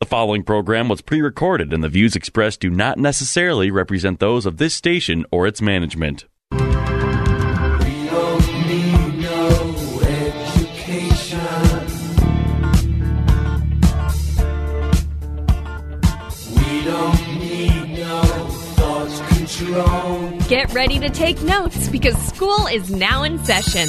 The following program was pre-recorded, and the views expressed do not necessarily represent those of this station or its management. We don't need no education. We don't need no thought control. Get ready to take notes, because school is now in session.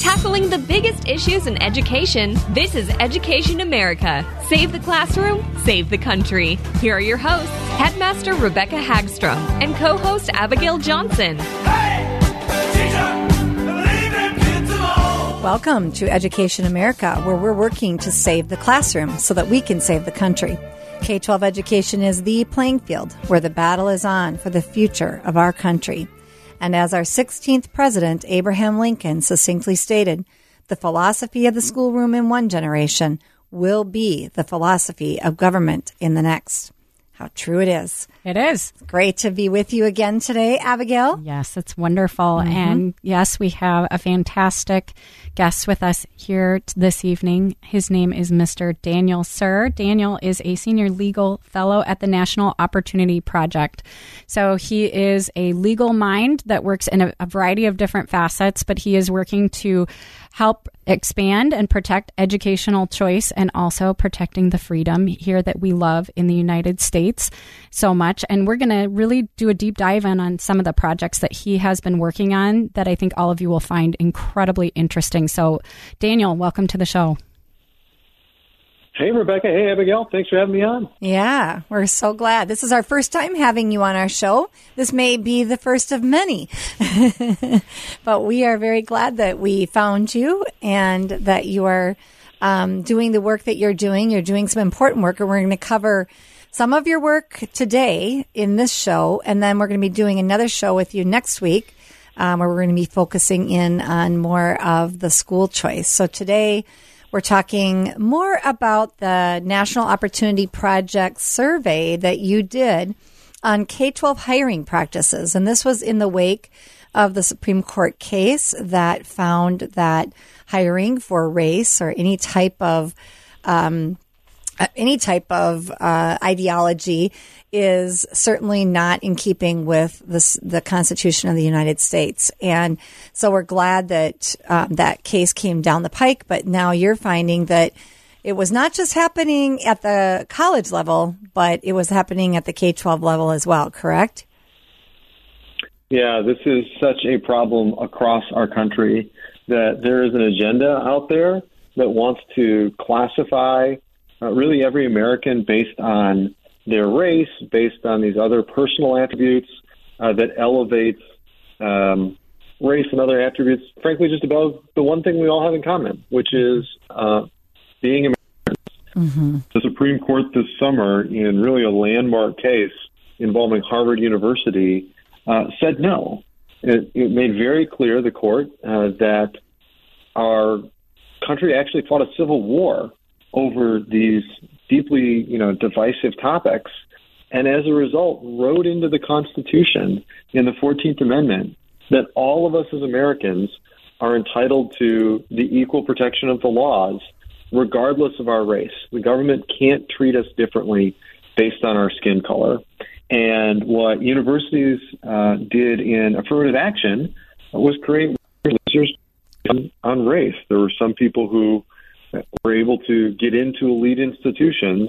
Tackling the biggest issues in education, this is Education America. Save the classroom, save the country. Here are your hosts, Headmaster Rebecca Hagstrom and co-host Abigail Johnson. Hey, teacher, leave them kids alone. Welcome to Education America, where we're working to save the classroom so that we can save the country. K-12 education is the playing field where the battle is on for the future of our country. And as our 16th president, Abraham Lincoln, succinctly stated, the philosophy of the schoolroom in one generation will be the philosophy of government in the next. How true it is. It is. It's great to be with you again today, Abigail. Yes, it's wonderful. Mm-hmm. And yes, we have a fantastic guest with us here this evening. His name is Mr. Daniel Suhr. Daniel is a senior legal fellow at the National Opportunity Project. So he is a legal mind that works in a variety of different facets, but he is working to help expand and protect educational choice and also protecting the freedom here that we love in the United States so much. And we're going to really do a deep dive in on some of the projects that he has been working on that I think all of you will find incredibly interesting. So, Daniel, welcome to the show. Hey, Rebecca. Hey, Abigail. Thanks for having me on. Yeah, we're so glad. This is our first time having you on our show. This may be the first of many, but we are very glad that we found you and that you are doing the work that you're doing. You're doing some important work, and we're going to cover some of your work today in this show, and then we're going to be doing another show with you next week where we're going to be focusing in on more of the school choice. So today, we're talking more about the National Opportunity Project survey that you did on K-12 hiring practices. And this was in the wake of the Supreme Court case that found that hiring for race or any type of ideology is certainly not in keeping with the Constitution of the United States. And so we're glad that that case came down the pike, but now you're finding that it was not just happening at the college level, but it was happening at the K-12 level as well, correct? Yeah, this is such a problem across our country that there is an agenda out there that wants to classify really every American based on their race, based on these other personal attributes that elevates race and other attributes, frankly, just above the one thing we all have in common, which is being Americans. Mm-hmm. The Supreme Court this summer, in really a landmark case involving Harvard University, said no. It made very clear, the court, that our country actually fought a civil war over these deeply, divisive topics, and as a result, wrote into the Constitution in the 14th Amendment that all of us as Americans are entitled to the equal protection of the laws, regardless of our race. The government can't treat us differently based on our skin color. And what universities did in affirmative action was create measures on race. There were some people who were able to get into elite institutions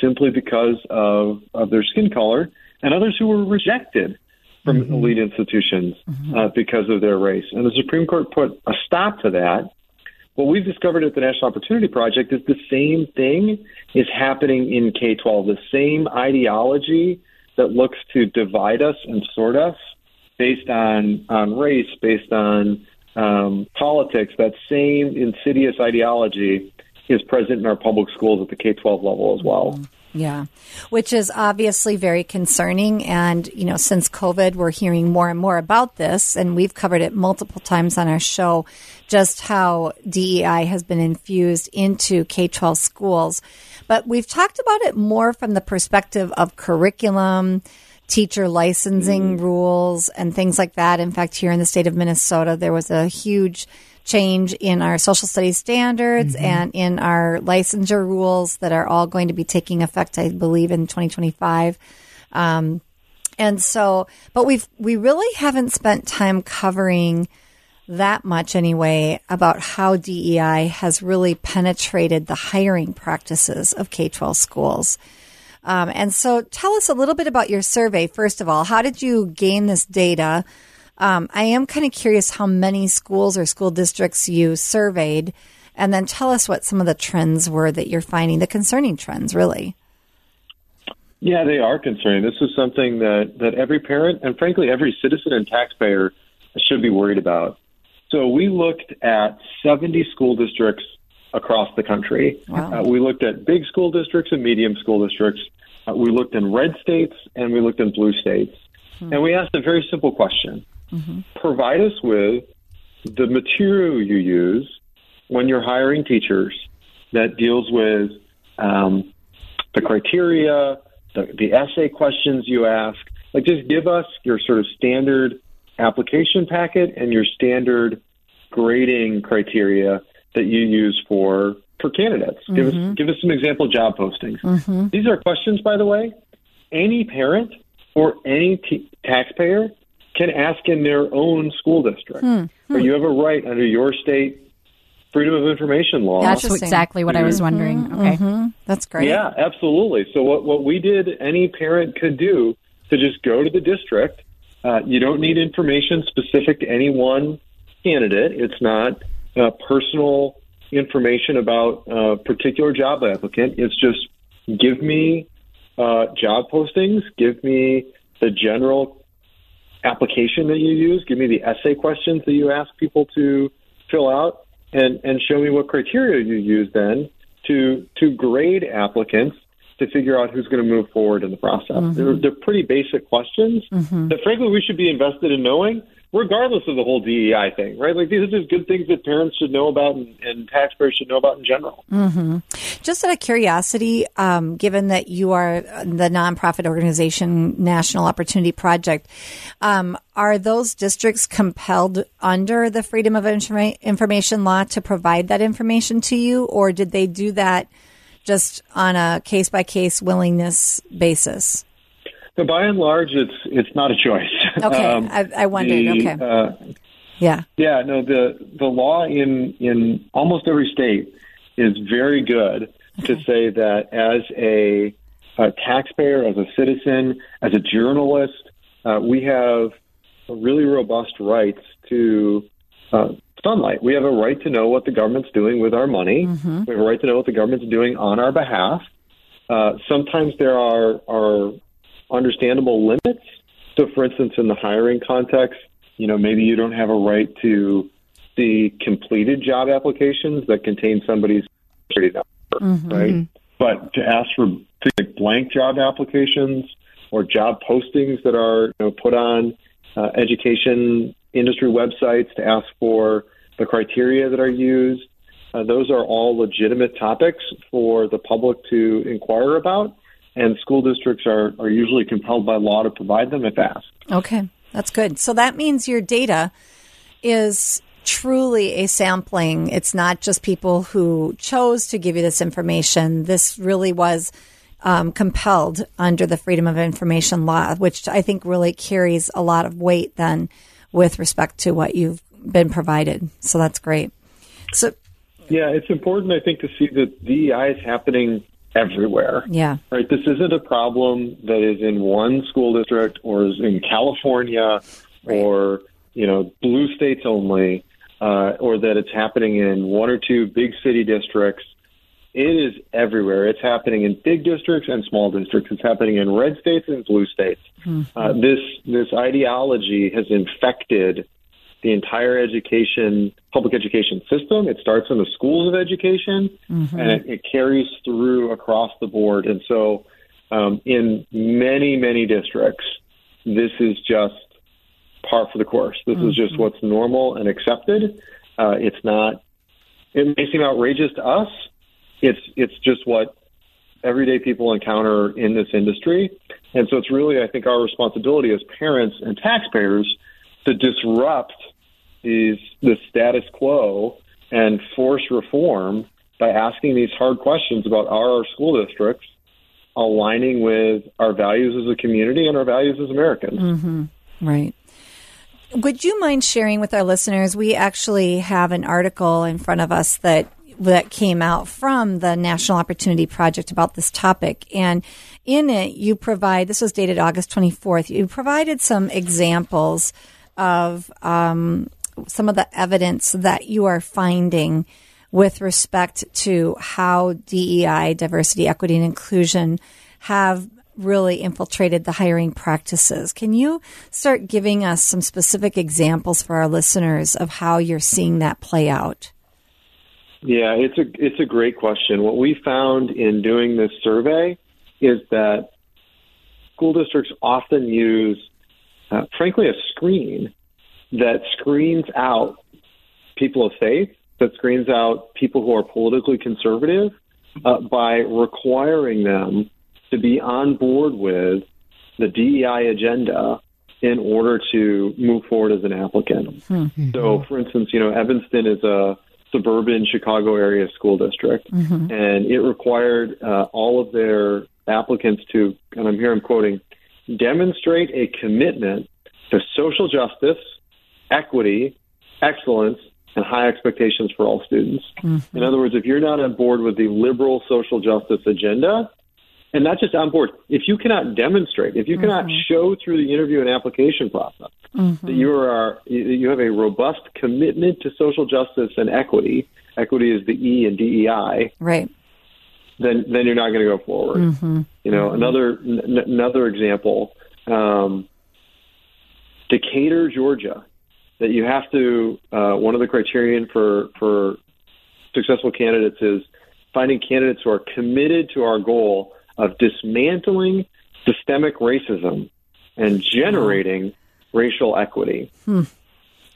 simply because of their skin color, and others who were rejected from mm-hmm. elite institutions mm-hmm. Because of their race. And the Supreme Court put a stop to that. What we've discovered at the National Opportunity Project is the same thing is happening in K-12. The same ideology that looks to divide us and sort us based on race, based on politics, that same insidious ideology is present in our public schools at the K-12 level as well. Mm-hmm. Yeah, which is obviously very concerning. And, you know, since COVID, we're hearing more and more about this, and we've covered it multiple times on our show, just how DEI has been infused into K-12 schools. But we've talked about it more from the perspective of curriculum, teacher licensing rules, and things like that. In fact, here in the state of Minnesota, there was a huge change in our social studies standards and in our licensure rules that are all going to be taking effect, I believe, in 2025. And so, but we really haven't spent time covering that much anyway about how DEI has really penetrated the hiring practices of K-12 schools. And so tell us a little bit about your survey, first of all. How did you gain this data? I am kind of curious how many schools or school districts you surveyed, and then tell us what some of the trends were that you're finding, the concerning trends, really. Yeah, they are concerning. This is something that every parent and, frankly, every citizen and taxpayer should be worried about. So we looked at 70 school districts across the country. Wow. We looked at big school districts and medium school districts. We looked in red states, and we looked in blue states. And we asked a very simple question. Provide us with the material you use when you're hiring teachers that deals with the criteria, the essay questions you ask. Like, just give us your sort of standard application packet and your standard grading criteria that you use for candidates. Give us some example job postings. These are questions, by the way, any parent or any taxpayer can ask in their own school district. But you have a right under your state freedom of information law. That's exactly what I was wondering. Okay. That's great. Yeah, absolutely. So what we did, any parent could do, to just go to the district. You don't need information specific to any one candidate. It's not personal information about a particular job applicant. It's just, give me job postings, give me the general application that you use, give me the essay questions that you ask people to fill out, and show me what criteria you use then to grade applicants to figure out who's going to move forward in the process. They're pretty basic questions that, frankly, we should be invested in knowing, regardless of the whole DEI thing, right? Like, these are just good things that parents should know about and taxpayers should know about in general. Just out of curiosity, given that you are the nonprofit organization National Opportunity Project, are those districts compelled under the Freedom of Information Law to provide that information to you, or did they do that just on a case-by-case willingness basis? So by and large, it's not a choice. Okay, I wondered. The law in almost every state is very good to say that as a taxpayer, as a citizen, as a journalist, we have really robust rights to sunlight. We have a right to know what the government's doing with our money. We have a right to know what the government's doing on our behalf. Sometimes there are understandable limits. So, for instance, in the hiring context, you know, maybe you don't have a right to see completed job applications that contain somebody's number, right? But to ask for blank job applications or job postings that are, you know, put on education industry websites, to ask for the criteria that are used. Those are all legitimate topics for the public to inquire about, and school districts are usually compelled by law to provide them if asked. Okay, that's good. So that means your data is truly a sampling. It's not just people who chose to give you this information. This really was compelled under the Freedom of Information Law, which I think really carries a lot of weight then with respect to what you've been provided. So that's great. So, yeah, it's important, I think, to see that DEI is happening everywhere. Yeah. Right. This isn't a problem that is in one school district or is in California or, you know, blue states only, or that it's happening in one or two big city districts. It is everywhere. It's happening in big districts and small districts. It's happening in red states and blue states. This ideology has infected the entire education, public education system. It starts in the schools of education, mm-hmm. and it carries through across the board. And so in many, many districts, this is just par for the course. This mm-hmm. is just what's normal and accepted. It's not, it may seem outrageous to us. It's just what everyday people encounter in this industry. And so it's really, I think, our responsibility as parents and taxpayers to disrupt the status quo and force reform by asking these hard questions about our school districts, aligning with our values as a community and our values as Americans. Mm-hmm. Right. Would you mind sharing with our listeners? We actually have an article in front of us that came out from the National Opportunity Project about this topic. And in it, you provide, this was dated August 24th, you provided some examples of some of the evidence that you are finding with respect to how DEI, diversity, equity, and inclusion, have really infiltrated the hiring practices. Can you start giving us some specific examples for our listeners of how you're seeing that play out? Yeah, it's a great question. What we found in doing this survey is that school districts often use, frankly, a screen that screens out people of faith, that screens out people who are politically conservative, by requiring them to be on board with the DEI agenda in order to move forward as an applicant. Mm-hmm. So, for instance, Evanston is a suburban Chicago area school district, mm-hmm. and it required all of their applicants to, and I'm quoting, demonstrate a commitment to social justice, equity, excellence, and high expectations for all students. Mm-hmm. In other words, if you're not on board with the liberal social justice agenda, and not just on board, if you cannot demonstrate, if you mm-hmm. cannot show through the interview and application process mm-hmm. that you have a robust commitment to social justice and equity, equity is the E in DEI, right? Then you're not going to go forward. Mm-hmm. Mm-hmm. Another example, Decatur, Georgia, that you have to, one of the criterion for successful candidates is finding candidates who are committed to our goal of dismantling systemic racism and generating racial equity.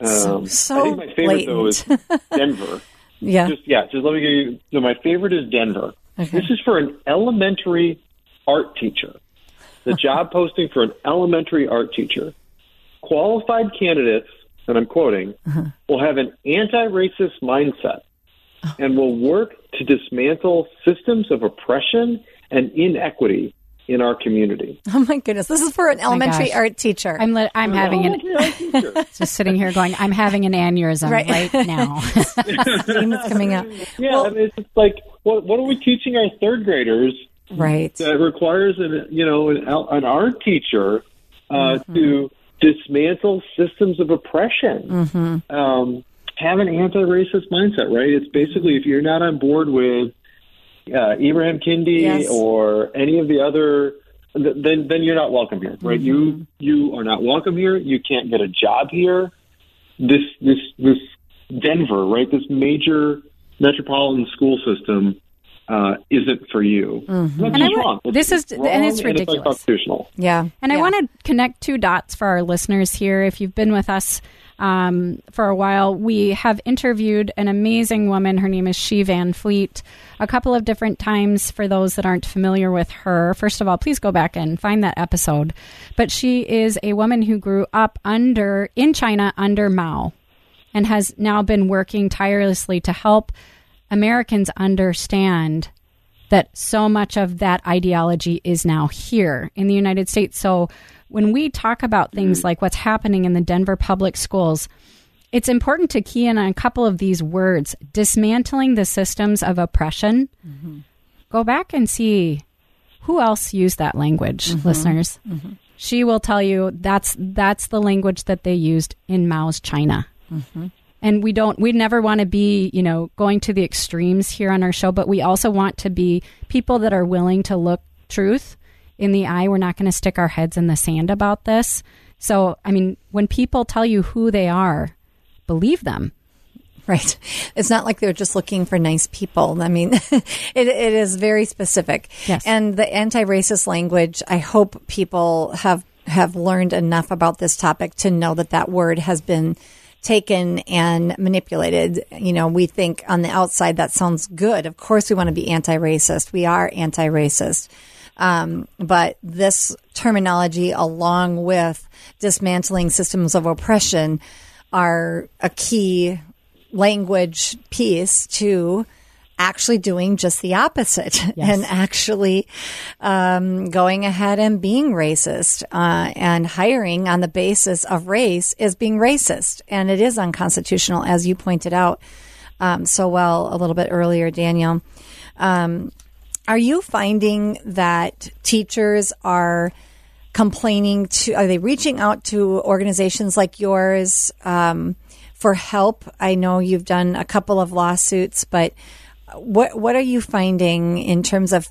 I think my favorite, though, is Denver. Yeah. Just let me give you... So my favorite is Denver. Okay. This is for an elementary art teacher. The job posting for an elementary art teacher. Qualified candidates, and I'm quoting, uh-huh. will have an anti-racist mindset and will work to dismantle systems of oppression and inequity in our community. Oh my goodness! This is for an elementary art teacher. I'm having an just sitting here going, I'm having an aneurysm right now. It's coming out. Yeah, well, I mean, it's just like, what are we teaching our third graders? Right. That requires an art teacher mm-hmm. to dismantle systems of oppression. Mm-hmm. Have an anti-racist mindset, right? It's basically, if you're not on board with Ibrahim Kendi yes. or any of the other, then you're not welcome here, right? Mm-hmm. You are not welcome here. You can't get a job here. This Denver, right? This major metropolitan school system isn't for you. Mm-hmm. That's wrong. It's ridiculous. It's unconstitutional. Yeah, and I want to connect two dots for our listeners here. If you've been with us for a while, we have interviewed an amazing woman. Her name is Xi Van Fleet a couple of different times. For those that aren't familiar with her, first of all, please go back and find that episode. But she is a woman who grew up in China under Mao and has now been working tirelessly to help Americans understand that so much of that ideology is now here in the United States. So when we talk about things like what's happening in the Denver public schools, it's important to key in on a couple of these words, dismantling the systems of oppression. Mm-hmm. Go back and see who else used that language, mm-hmm. listeners. Mm-hmm. She will tell you that's the language that they used in Mao's China. Mm-hmm. And we never want to be, going to the extremes here on our show, but we also want to be people that are willing to look truth in the eye. We're not going to stick our heads in the sand about this. So, when people tell you who they are, believe them. Right. It's not like they're just looking for nice people. I mean, it is very specific. Yes. And the anti-racist language, I hope people have learned enough about this topic to know that that word has been taken and manipulated. You know, we think on the outside that sounds good. Of course we want to be anti-racist. We are anti-racist. But this terminology, along with dismantling systems of oppression, are a key language piece to actually doing just the opposite. Yes. And actually going ahead and being racist, and hiring on the basis of race is being racist. And it is unconstitutional, as you pointed out so well a little bit earlier, Daniel. Are you finding that teachers are complaining to, are they reaching out to organizations like yours for help? I know you've done a couple of lawsuits, but what are you finding in terms of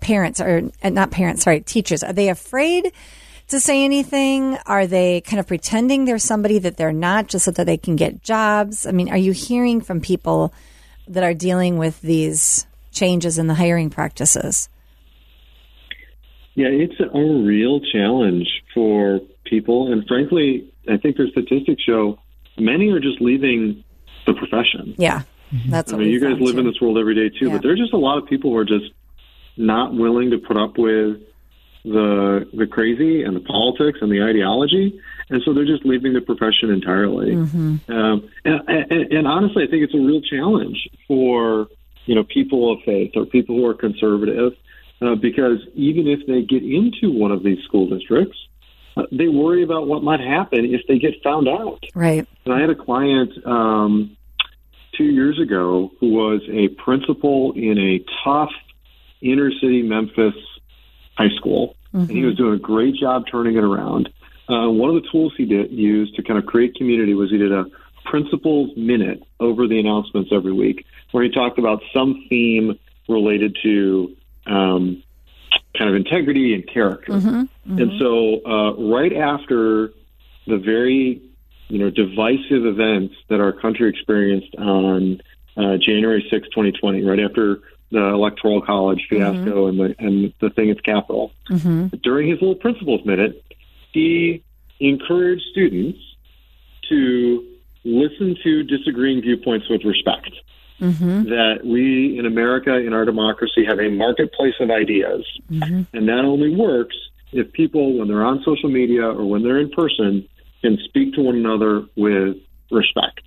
parents, or not parents, sorry, teachers? Are they afraid to say anything? Are they kind of pretending they're somebody that they're not just so that they can get jobs? I mean, are you hearing from people that are dealing with these changes in the hiring practices? Yeah, it's a real challenge for people. And frankly, I think their statistics show many are just leaving the profession. Yeah. That's what I mean, you guys live in this world every day, too, but there are just a lot of people who are just not willing to put up with the crazy and the politics and the ideology, and so they're just leaving the profession entirely. Mm-hmm. And honestly, I think it's a real challenge for, you know, people of faith or people who are conservative, because even if they get into one of these school districts, they worry about what might happen if they get found out. Right. And I had a client 2 years ago who was a principal in a tough inner city Memphis high school. Mm-hmm. And he was doing a great job turning it around. One of the tools he used to kind of create community was he did a principal's minute over the announcements every week, where he talked about some theme related to kind of integrity and character. Mm-hmm. Mm-hmm. And so right after the very divisive events that our country experienced on January 6, 2020, right after the Electoral College fiasco, mm-hmm. and the thing at the Capitol. Mm-hmm. During his little principal's minute, he encouraged students to listen to disagreeing viewpoints with respect, mm-hmm. that we in America, in our democracy, have a marketplace of ideas, mm-hmm. and that only works if people, when they're on social media or when they're in person, can speak to one another with respect.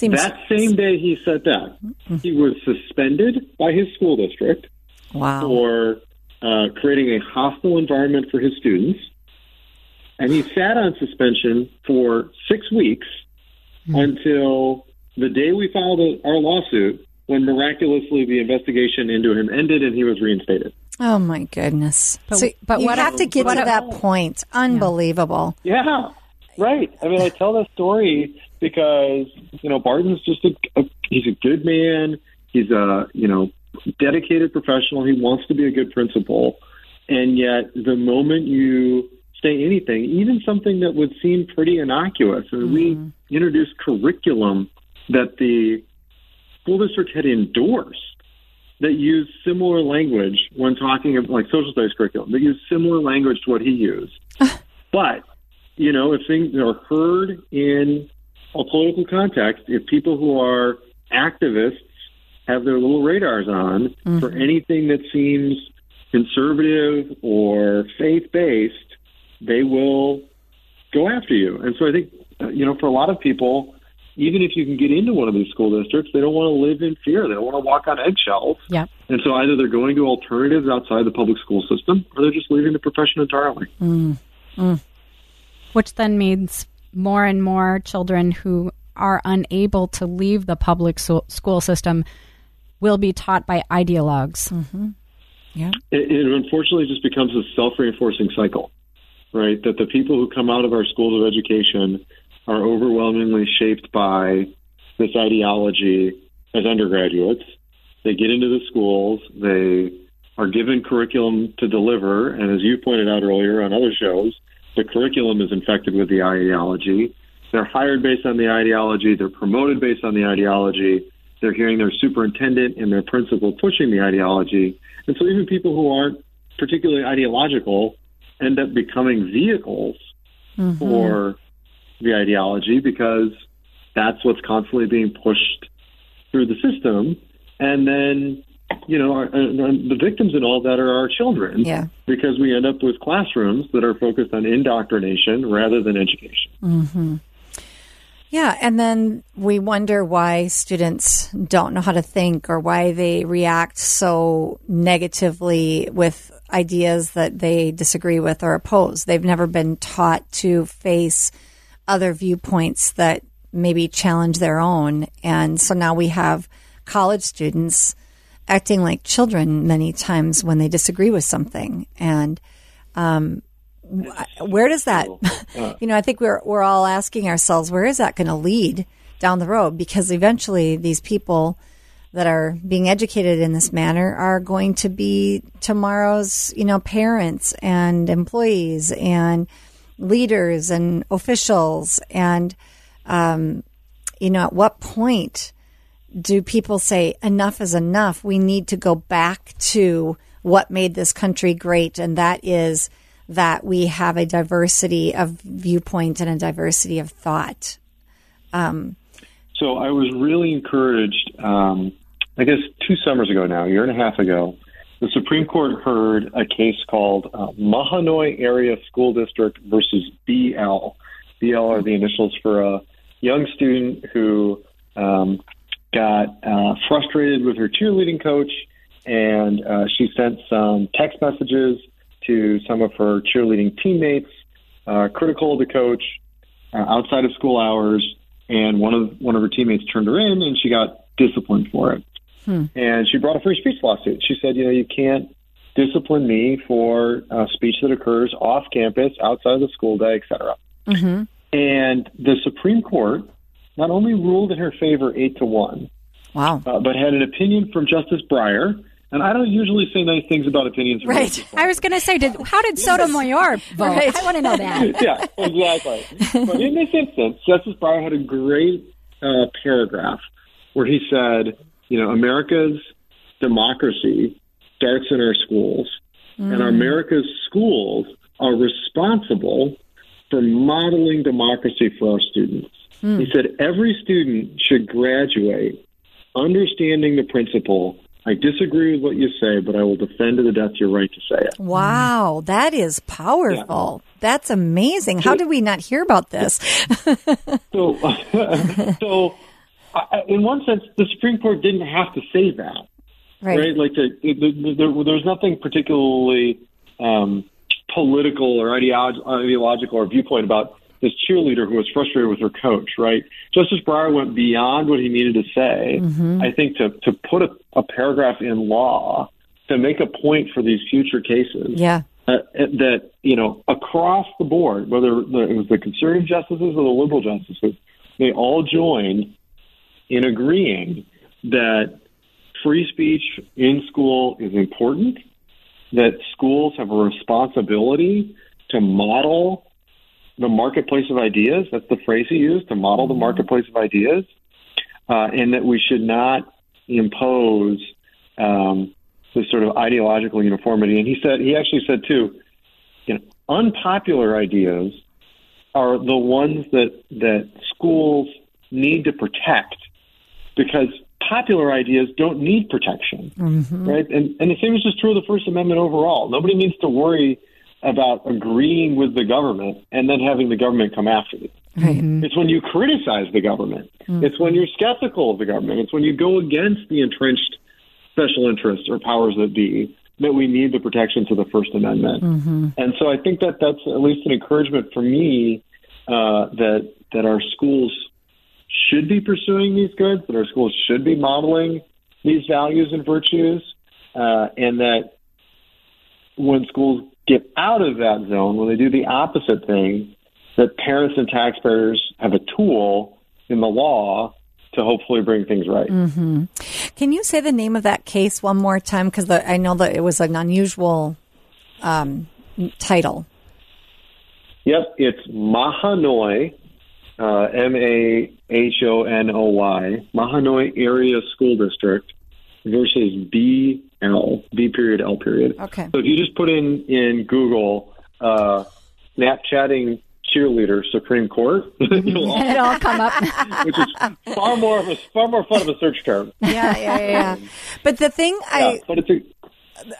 That same day he said that, mm-hmm. he was suspended by his school district for creating a hostile environment for his students. And he sat on suspension for 6 weeks, mm-hmm. until the day we filed our lawsuit, when miraculously the investigation into him ended and he was reinstated. Oh, my goodness. But you have to get to that point. Unbelievable. Yeah, right. I mean, I tell this story because, Barton's just he's a good man. He's a, dedicated professional. He wants to be a good principal. And yet the moment you say anything, even something that would seem pretty innocuous, I mean, we introduced curriculum that the school district had endorsed that used similar language when talking about, like, social studies curriculum, that used similar language to what he used. But, if things are heard in a political context, if people who are activists have their little radars on, mm-hmm. for anything that seems conservative or faith-based, they will go after you. And so I think, for a lot of people, even if you can get into one of these school districts, they don't want to live in fear. They don't want to walk on eggshells. Yep. And so either they're going to alternatives outside the public school system, or they're just leaving the profession entirely. Mm. Mm. Which then means more and more children who are unable to leave the public school system will be taught by ideologues. Mm-hmm. Yeah. It unfortunately just becomes a self-reinforcing cycle, right? That the people who come out of our schools of education are overwhelmingly shaped by this ideology as undergraduates. They get into the schools, they are given curriculum to deliver, and as you pointed out earlier on other shows, the curriculum is infected with the ideology. They're hired based on the ideology. They're promoted based on the ideology. They're hearing their superintendent and their principal pushing the ideology. And so even people who aren't particularly ideological end up becoming vehicles mm-hmm. for the ideology, because that's what's constantly being pushed through the system. And then, you know, the victims in all that are our children, yeah. because we end up with classrooms that are focused on indoctrination rather than education. Mm-hmm. Yeah, and then we wonder why students don't know how to think, or why they react so negatively with ideas that they disagree with or oppose. They've never been taught to face other viewpoints that maybe challenge their own. And so now we have college students acting like children many times when they disagree with something. And where does that, you know, I think we're all asking ourselves, where is that going to lead down the road? Because eventually these people that are being educated in this manner are going to be tomorrow's, you know, parents and employees and leaders and officials. And, you know, at what point do people say enough is enough? We need to go back to what made this country great. And that is that we have a diversity of viewpoint and a diversity of thought. So I was really encouraged, I guess 2 summers ago now, a year and a half ago, the Supreme Court heard a case called Mahanoy Area School District versus BL. BL are the initials for a young student who got frustrated with her cheerleading coach, and she sent some text messages to some of her cheerleading teammates, critical of the coach, outside of school hours, and one of her teammates turned her in, and she got disciplined for it. And she brought a free speech lawsuit. She said, you know, you can't discipline me for speech that occurs off campus, outside of the school day, et cetera. Mm-hmm. And the Supreme Court not only ruled in her favor 8-1, wow, but had an opinion from Justice Breyer. And I don't usually say nice things about opinions. Right. I was going to say, how did Sotomayor vote? Right. I want to know that. Yeah, exactly. But in this instance, Justice Breyer had a great paragraph where he said, you know, America's democracy starts in our schools, and America's schools are responsible for modeling democracy for our students. He said every student should graduate understanding the principle, I disagree with what you say, but I will defend to the death your right to say it. Wow, that is powerful. Yeah. That's amazing. How did we not hear about this? So, in one sense, the Supreme Court didn't have to say that, right? Like, there's nothing particularly political or ideological or viewpoint about this cheerleader who was frustrated with her coach, right? Justice Breyer went beyond what he needed to say, I think, to put a paragraph in law to make a point for these future cases. Yeah. That, you know, across the board, whether it was the conservative justices or the liberal justices, they all joined in agreeing that free speech in school is important, that schools have a responsibility to model the marketplace of ideas. That's the phrase he used, to model the marketplace of ideas, and that we should not impose this sort of ideological uniformity. And he actually said too, you know, unpopular ideas are the ones that schools need to protect, because popular ideas don't need protection, right? And the same is just true of the First Amendment overall. Nobody needs to worry about agreeing with the government and then having the government come after you. It's when you criticize the government. It's when you're skeptical of the government. It's when you go against the entrenched special interests or powers that be that we need the protections of the First Amendment. And so I think that that's at least an encouragement for me that our schools should be pursuing these goods, that our schools should be modeling these values and virtues, and that when schools get out of that zone, when they do the opposite thing, that parents and taxpayers have a tool in the law to hopefully bring things right. Can you say the name of that case one more time? Because I know that it was an unusual title. Yep, it's Mahanoy Mahanoy, Mahanoy Area School District, versus D.L, D period, L period. Okay. So if you just put in Google, Snapchatting cheerleader Supreme Court, it'll all come up, which is far more fun of a search term. Yeah. But the thing I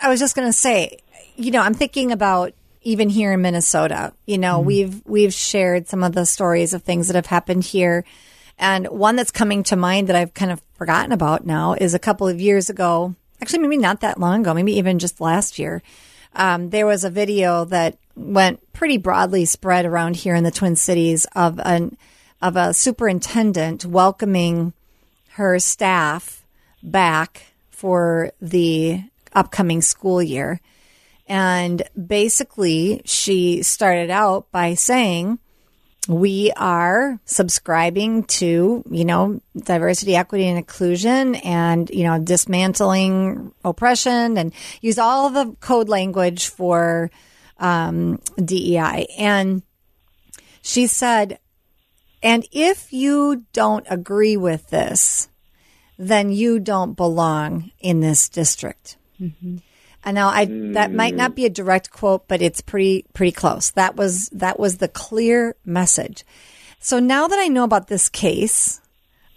was just going to say, I'm thinking about even here in Minnesota. We've shared some of the stories of things that have happened here, and one that's coming to mind that I've kind of forgotten about now is a couple of years ago. Actually, maybe not that long ago. Maybe even just last year. There was a video that went pretty broadly spread around here in the Twin Cities of a superintendent welcoming her staff back for the upcoming school year. And basically, she started out by saying, we are subscribing to, diversity, equity, and inclusion and, dismantling oppression, and use all the code language for DEI. And she said, and if you don't agree with this, then you don't belong in this district. Mm-hmm. And now that might not be a direct quote, but it's pretty close. That was the clear message. So now that I know about this case,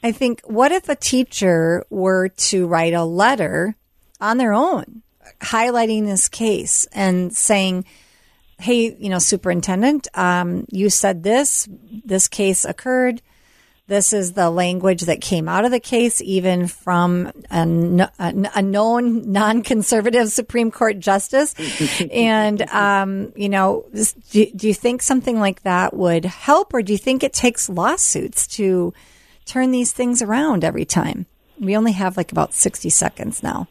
I think, what if a teacher were to write a letter on their own highlighting this case and saying, hey, superintendent, you said this case occurred. This is the language that came out of the case, even from a known non-conservative Supreme Court justice. And, do you think something like that would help, or do you think it takes lawsuits to turn these things around every time? We only have about 60 seconds now.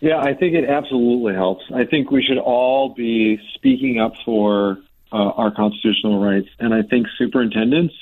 Yeah, I think it absolutely helps. I think we should all be speaking up for our constitutional rights. And I think superintendents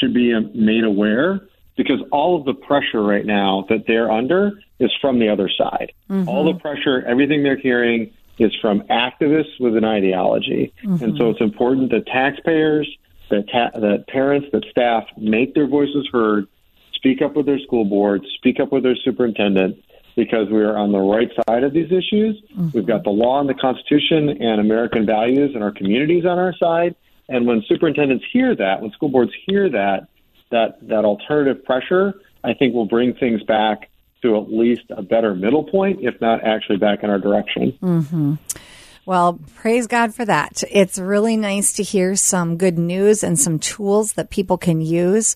should be made aware, because all of the pressure right now that they're under is from the other side. Mm-hmm. All the pressure, everything they're hearing is from activists with an ideology. Mm-hmm. And so it's important that taxpayers, that parents, that staff make their voices heard, speak up with their school boards, speak up with their superintendent, because we are on the right side of these issues. Mm-hmm. We've got the law and the Constitution and American values and our communities on our side. And when superintendents hear that, when school boards hear that alternative pressure, I think will bring things back to at least a better middle point, if not actually back in our direction. Mm-hmm. Well, praise God for that. It's really nice to hear some good news and some tools that people can use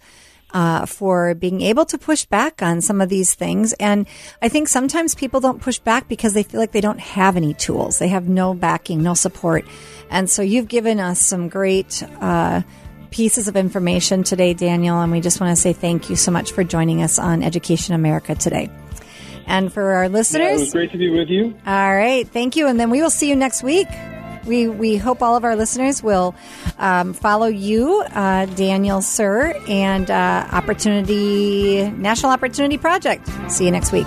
for being able to push back on some of these things. And I think sometimes people don't push back because they feel like they don't have any tools. They have no backing, no support. And so you've given us some great pieces of information today, Daniel, and we just want to say thank you so much for joining us on Education America today. And for our listeners... it was great to be with you. All right. Thank you. And then we will see you next week. We hope all of our listeners will follow you, Daniel Suhr, and National Opportunity Project. See you next week.